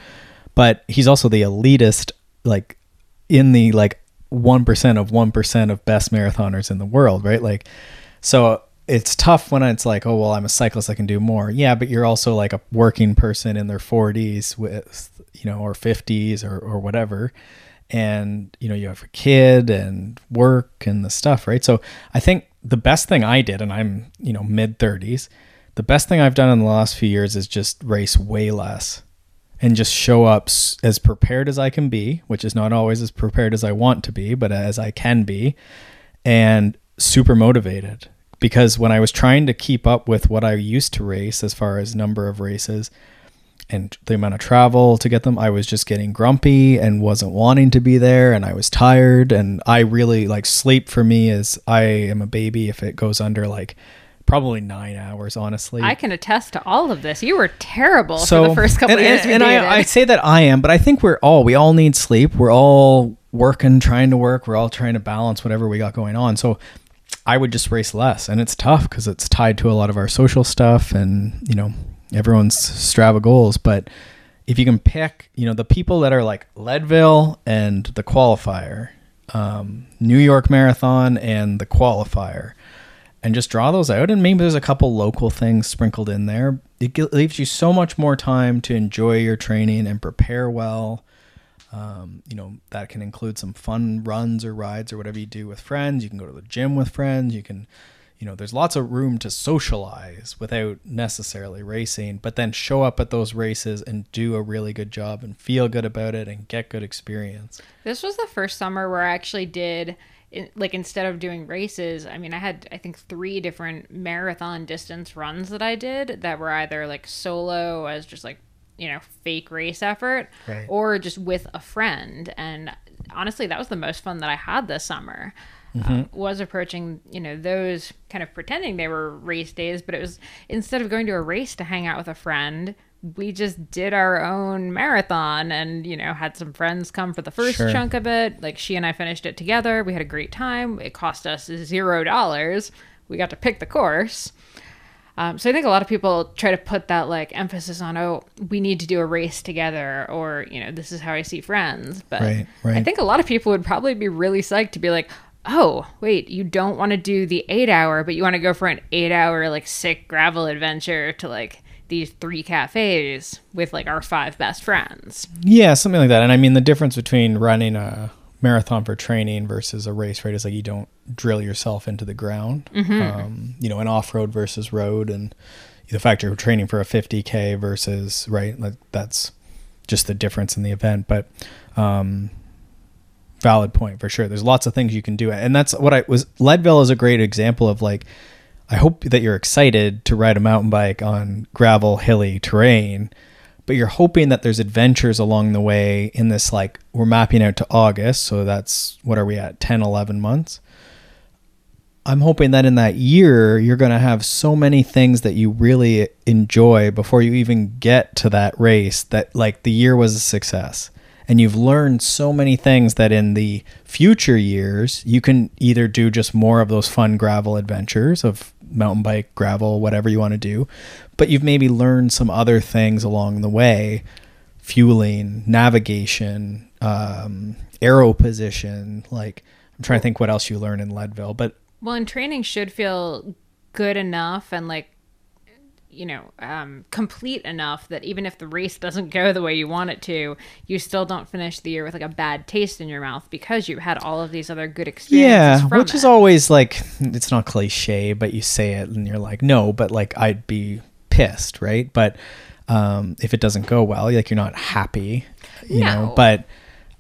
But he's also the elitist, like in the like one percent of one percent of best marathoners in the world, right? Like, so it's tough when it's like, oh, well, I'm a cyclist, I can do more. Yeah, but you're also like a working person in their forties with, you know, or fifties or, or whatever. And, you know, you have a kid and work and the stuff, right? So I think the best thing I did, and I'm, you know, mid thirties, the best thing I've done in the last few years is just race way less. And just show up as prepared as I can be, which is not always as prepared as I want to be, but as I can be, and super motivated. Because when I was trying to keep up with what I used to race as far as number of races and the amount of travel to get them, I was just getting grumpy and wasn't wanting to be there, and I was tired. And I really like sleep for me is I am a baby if it goes under like probably nine hours, honestly. I can attest to all of this. You were terrible so, for the first couple and, of years. And, we and I, I say that I am, but I think we're all, we all need sleep. We're all working, trying to work. We're all trying to balance whatever we got going on. So I would just race less. And it's tough because it's tied to a lot of our social stuff and, you know, everyone's Strava goals. But if you can pick, you know, the people that are like Leadville and the qualifier, um, New York Marathon and the qualifier, and just draw those out, and maybe there's a couple local things sprinkled in there. It g- leaves you so much more time to enjoy your training and prepare well. Um, you know, that can include some fun runs or rides or whatever you do with friends. You can go to the gym with friends. You can, you know, there's lots of room to socialize without necessarily racing, but then show up at those races and do a really good job and feel good about it and get good experience. This was the first summer where I actually did... like instead of doing races, I mean, I had, I think three different marathon distance runs that I did that were either like solo as just like, you know, fake race effort right. or just with a friend. And honestly, that was the most fun that I had this summer. Mm-hmm. Uh, was approaching, you know, those kind of pretending they were race days, but it was instead of going to a race to hang out with a friend, we just did our own marathon and, you know, had some friends come for the first sure. chunk of it. Like she and I finished it together. We had a great time. It cost us zero dollars. We got to pick the course. Um, so I think a lot of people try to put that like emphasis on, oh, we need to do a race together or, you know, this is how I see friends. But right, right. I think a lot of people would probably be really psyched to be like, oh, wait, you don't want to do the eight hour, but you want to go for an eight hour like sick gravel adventure to like these three cafes with like our five best friends. Yeah, something like that. And I mean, the difference between running a marathon for training versus a race, right? It's like you don't drill yourself into the ground, mm-hmm. um, you know, and off-road versus road, and the fact you're training for a fifty K versus, right, like that's just the difference in the event. But um, valid point for sure. There's lots of things you can do. And that's what I was, Leadville is a great example of like, I hope that you're excited to ride a mountain bike on gravel, hilly terrain, but you're hoping that there's adventures along the way in this, like we're mapping out to August. So that's, what are we at? ten, eleven months. I'm hoping that in that year, you're going to have so many things that you really enjoy before you even get to that race, that like the year was a success and you've learned so many things that in the future years, you can either do just more of those fun gravel adventures of mountain bike, gravel, whatever you want to do, but you've maybe learned some other things along the way, fueling, navigation, um, aero position. Like I'm trying to think what else you learn in Leadville, but well, and training should feel good enough and like, you know, um, complete enough that even if the race doesn't go the way you want it to, you still don't finish the year with like a bad taste in your mouth because you had all of these other good experiences. Yeah, from which it. Is always like, it's not cliche, but you say it and you're like, no, but like I'd be pissed, right? But um, if it doesn't go well, like you're not happy, you no. know, but...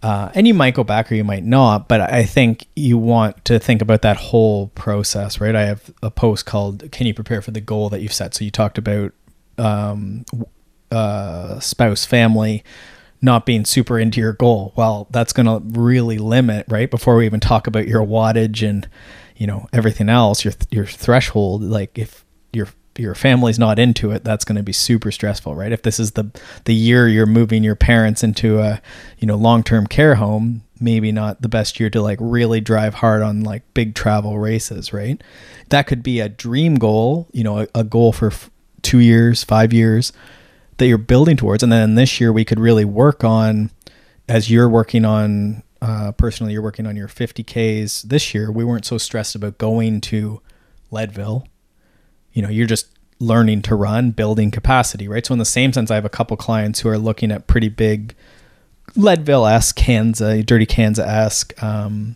Uh, and you might go back or you might not, but I think you want to think about that whole process, right? I have a post called, Can You Prepare for the Goal That You've Set? So you talked about um, uh, spouse, family, not being super into your goal. Well, that's going to really limit, right? Before we even talk about your wattage and, you know, everything else, your your threshold, like if you're your family's not into it, that's going to be super stressful, right? If this is the the year you're moving your parents into a, you know, long-term care home, maybe not the best year to like really drive hard on like big travel races, right? That could be a dream goal, you know, a, a goal for f- two years, five years that you're building towards. And then this year we could really work on, as you're working on, uh, personally, you're working on your fifty Ks this year. We weren't so stressed about going to Leadville. You know, you're just learning to run, building capacity, right? So in the same sense, I have a couple clients who are looking at pretty big Leadville-esque, Kansa, Dirty Kansa-esque. Um,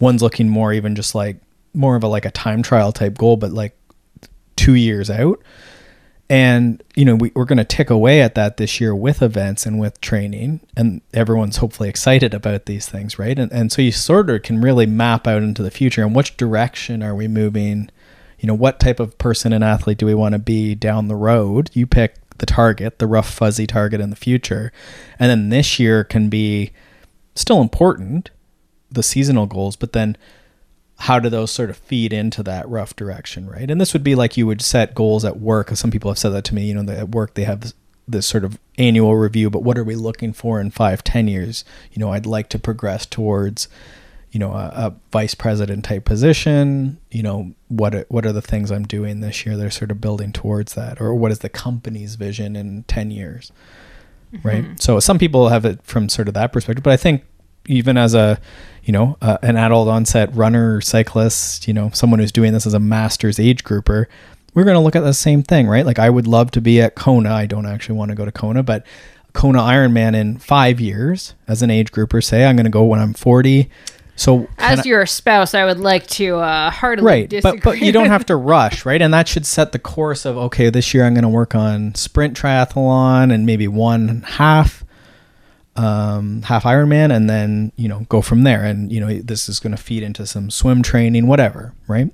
one's looking more even just like more of a like a time trial type goal, but like two years out. And, you know, we, we're going to tick away at that this year with events and with training. And everyone's hopefully excited about these things, right? And, and so you sort of can really map out into the future and which direction are we moving. You know, what type of person and athlete do we want to be down the road? You pick the target, the rough, fuzzy target in the future. And then this year can be still important, the seasonal goals, but then how do those sort of feed into that rough direction, right? And this would be like you would set goals at work. Some people have said that to me, you know, that at work they have this, this sort of annual review, but what are we looking for in five, ten years? You know, I'd like to progress towards, you know, a, a vice president type position. You know, what, what are the things I'm doing this year? They're sort of building towards that, or what is the company's vision in ten years? Mm-hmm. Right. So some people have it from sort of that perspective, but I think even as a, you know, uh, an adult onset runner, cyclist, you know, someone who's doing this as a master's age grouper, we're going to look at the same thing, right? Like I would love to be at Kona. I don't actually want to go to Kona, but Kona Ironman in five years as an age grouper, say I'm going to go when I'm forty. So as your spouse, I would like to uh, heartily right, disagree. But, but you don't have to rush, right? And that should set the course of, okay, this year I'm going to work on sprint triathlon and maybe one half, um, half Ironman, and then, you know, go from there. And, you know, this is going to feed into some swim training, whatever, right?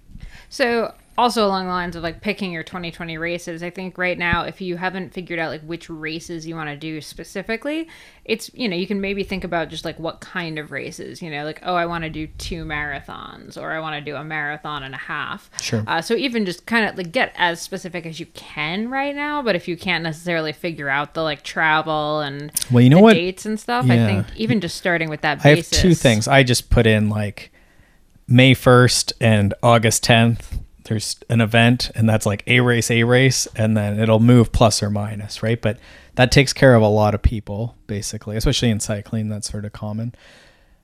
So also along the lines of like picking your twenty twenty races, I think right now, if you haven't figured out like which races you want to do specifically, it's, you know, you can maybe think about just like what kind of races, you know, like, oh, I want to do two marathons or I want to do a marathon and a half. Sure. Uh, so even just kind of like get as specific as you can right now. But if you can't necessarily figure out the like travel and well, you know the what? dates and stuff, yeah. I think even just starting with that basis. I have two things. I just put in like May first and August tenth. There's an event and that's like a race, a race, and then it'll move plus or minus, right? But that takes care of a lot of people, basically, especially in cycling. That's sort of common.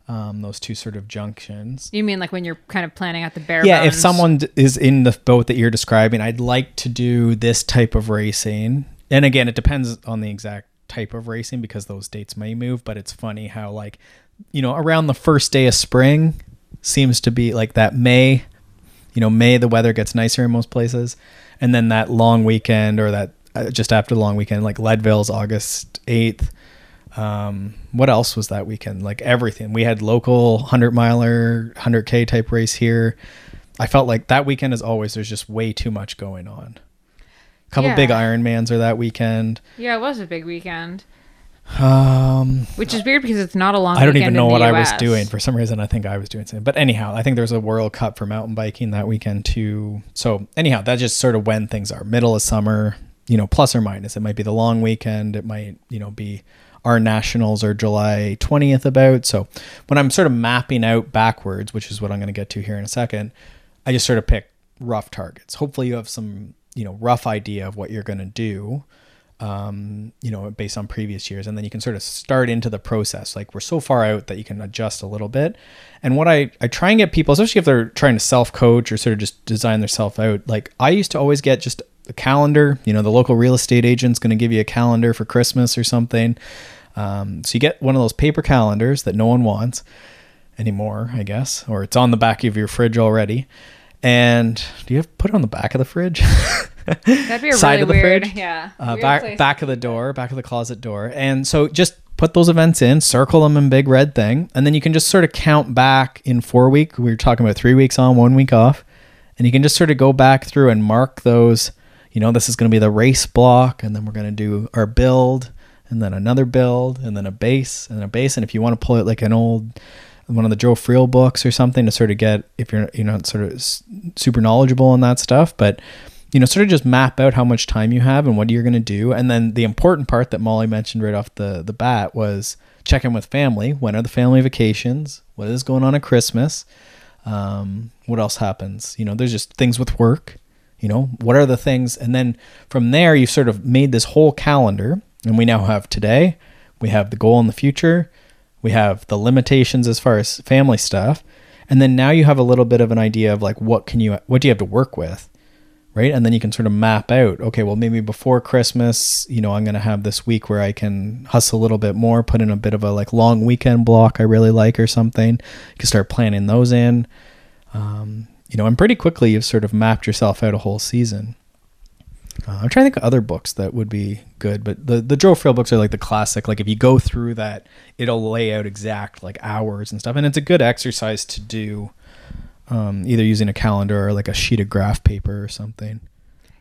Um, those two sort of junctions. You mean like when you're kind of planning out the bare yeah, bones? Yeah, if someone is in the boat that you're describing, I'd like to do this type of racing. And again, it depends on the exact type of racing because those dates may move, but it's funny how like you know, around the first day of spring seems to be like that May, you know, May, the weather gets nicer in most places. And then that long weekend, or that uh, just after the long weekend, like Leadville's August eighth. Um, what else was that weekend? Like everything. We had local hundred miler, hundred K type race here. I felt like that weekend, as always, there's just way too much going on. A couple yeah. big Ironmans are that weekend. Yeah, it was a big weekend. Um, Which is weird because it's not a long weekend. I don't even know what U S I was doing. For some reason, I think I was doing something. But anyhow, I think there was a World Cup for mountain biking that weekend too. So anyhow, that's just sort of when things are. Middle of summer, you know, plus or minus. It might be the long weekend. It might, you know, be our nationals are July twentieth about. So when I'm sort of mapping out backwards, which is what I'm going to get to here in a second, I just sort of pick rough targets. Hopefully you have some, you know, rough idea of what you're going to do, um, you know, based on previous years. And then you can sort of start into the process. Like we're so far out that you can adjust a little bit. And what I, I try and get people, especially if they're trying to self-coach or sort of just design themselves out. Like I used to always get just a calendar, you know, the local real estate agent's going to give you a calendar for Christmas or something. Um, so you get one of those paper calendars that no one wants anymore, I guess, or it's on the back of your fridge already. And do you have put it on the back of the fridge? That'd be a side really weird, fridge, yeah. Uh, weird back, back of the door, back of the closet door. And so just put those events in, circle them in big red thing. And then you can just sort of count back in four week. We were talking about three weeks on, one week off. And you can just sort of go back through and mark those, you know, this is going to be the race block. And then we're going to do our build and then another build and then a base and a base. And if you want to pull it like an old one of the Joe Friel books or something to sort of get, if you're, you know, sort of super knowledgeable on that stuff, but, you know, sort of just map out how much time you have and what you're going to do. And then the important part that Molly mentioned right off the, the bat was check in with family. When are the family vacations? What is going on at Christmas? Um, what else happens? You know, there's just things with work, you know, what are the things? And then from there, you've sort of made this whole calendar, and we now have today, we have the goal in the future, we have the limitations as far as family stuff. And then now you have a little bit of an idea of like, what can you, what do you have to work with? Right. And then you can sort of map out, okay, well, maybe before Christmas, you know, I'm going to have this week where I can hustle a little bit more, put in a bit of a like long weekend block I really like or something. You can start planning those in, um, you know, and pretty quickly you've sort of mapped yourself out a whole season. Uh, I'm trying to think of other books that would be good, but the, the Joe Friel books are like the classic. Like if you go through that, it'll lay out exact like hours and stuff. And it's a good exercise to do, um, either using a calendar or like a sheet of graph paper or something.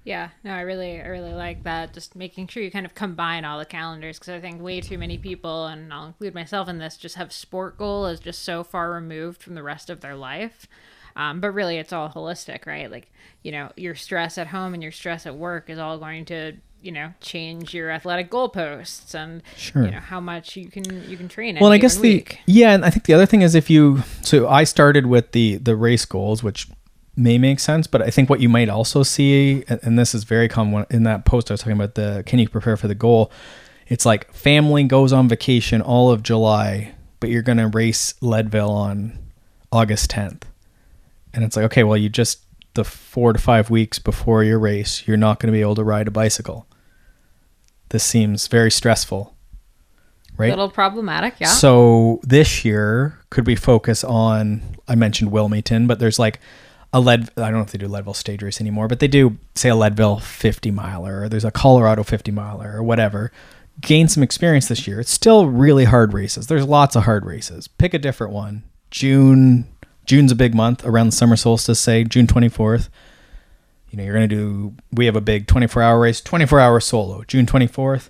Yeah, no, I really, I really like that. Just making sure you kind of combine all the calendars, because I think way too many people, and I'll include myself in this, just have sport goal is just so far removed from the rest of their life. Um, but really, it's all holistic, right? Like, you know, your stress at home and your stress at work is all going to, you know, change your athletic goalposts and, sure, you know, how much you can you can train. Well, and I guess the week. yeah, and I think the other thing is if you so I started with the the race goals, which may make sense, but I think what you might also see, and, and this is very common in that post I was talking about, the can you prepare for the goal? It's like family goes on vacation all of July, but you're going to race Leadville on August tenth. And it's like, okay, well, you just, the four to five weeks before your race, you're not going to be able to ride a bicycle. This seems very stressful, right? A little problematic, yeah. So this year, could we focus on, I mentioned Wilmington, but there's like a Lead, I don't know if they do Leadville stage race anymore, but they do, say, a Leadville fifty miler, or there's a Colorado fifty miler, or whatever. Gain some experience this year. It's still really hard races. There's lots of hard races. Pick a different one. June... June's a big month around the summer solstice, say June twenty-fourth. You know, you're going to do, we have a big twenty-four hour race, twenty-four hour solo, June twenty-fourth.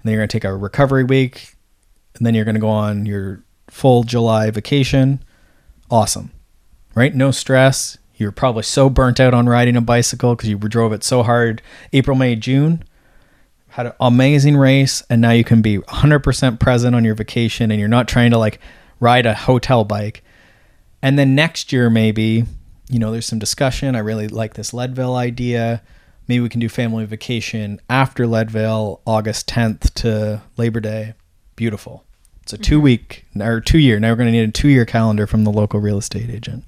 And then you're going to take a recovery week. And then you're going to go on your full July vacation. Awesome, right? No stress. You're probably so burnt out on riding a bicycle because you drove it so hard. April, May, June. Had an amazing race. And now you can be one hundred percent present on your vacation. And you're not trying to like ride a hotel bike. And then next year, maybe, you know, there's some discussion. I really like this Leadville idea. Maybe we can do family vacation after Leadville, August tenth to Labor Day. Beautiful. It's a two week or two year. Now we're going to need a two year calendar from the local real estate agent.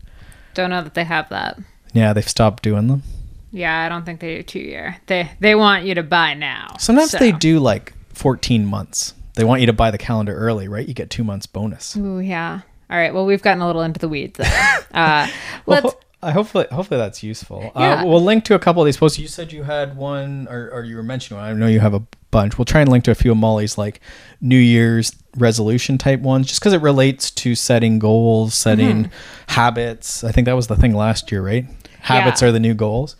Don't know that they have that. Yeah, they've stopped doing them. Yeah, I don't think they do two year. They they want you to buy now. Sometimes so. They do like fourteen months. They want you to buy the calendar early, right? You get two months bonus. Ooh, yeah. All right. Well, we've gotten a little into the weeds there. Uh, well, let's... Ho- hopefully, hopefully that's useful. Yeah. Uh, we'll link to a couple of these posts. You said you had one, or, or you were mentioning one. I know you have a bunch. We'll try and link to a few of Molly's like New Year's resolution type ones, just because it relates to setting goals, setting mm-hmm. habits. I think that was the thing last year, right? Habits yeah. are the new goals.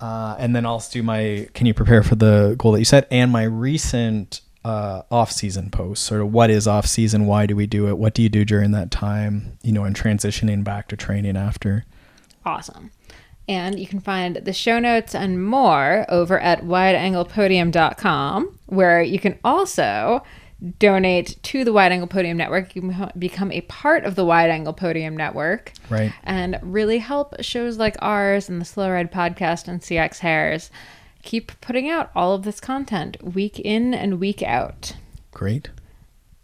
Uh, and then I'll do my, can you prepare for the goal that you set? And my recent uh, off-season post, sort of what is off-season? Why do we do it? What do you do during that time? You know, and transitioning back to training after. Awesome. And you can find the show notes and more over at wide angle podium dot com, where you can also donate to the Wide Angle Podium Network. You can become a part of the Wide Angle Podium Network. Right. And really help shows like ours and the Slow Ride Podcast and C X Hairs keep putting out all of this content week in and week out. Great.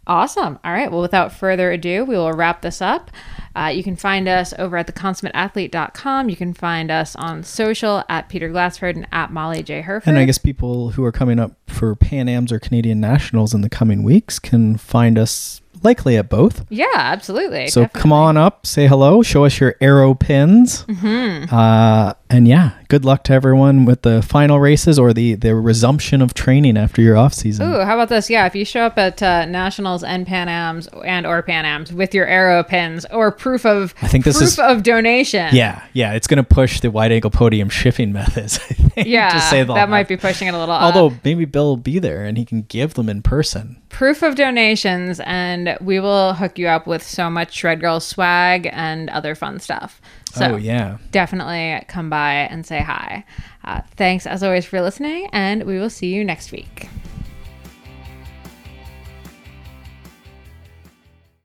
Awesome. All right. Well, without further ado, we will wrap this up. Uh, you can find us over at the consummate athlete dot com. You can find us on social at Peter Glassford and at Molly J. Herford. And I guess people who are coming up for Pan Ams or Canadian Nationals in the coming weeks can find us likely at both. Yeah, absolutely. So definitely. Come on up, say hello, show us your Aero pins. Mm-hmm. Uh, and yeah, good luck to everyone with the final races or the, the resumption of training after your off season. Ooh, how about this? Yeah, if you show up at uh, Nationals and Pan Ams and or Pan Ams with your Aero pins or proof of I think this proof is, of donation. Yeah, yeah, it's going to push the Wide Angle Podium shifting methods. I think, yeah, to say that off. Might be pushing it a little. Although up. Maybe Bill will be there and he can give them in person. Proof of donations, and we will hook you up with so much Shred Girl swag and other fun stuff. So oh, yeah. Definitely come by and say hi. Uh, thanks, as always, for listening, and we will see you next week.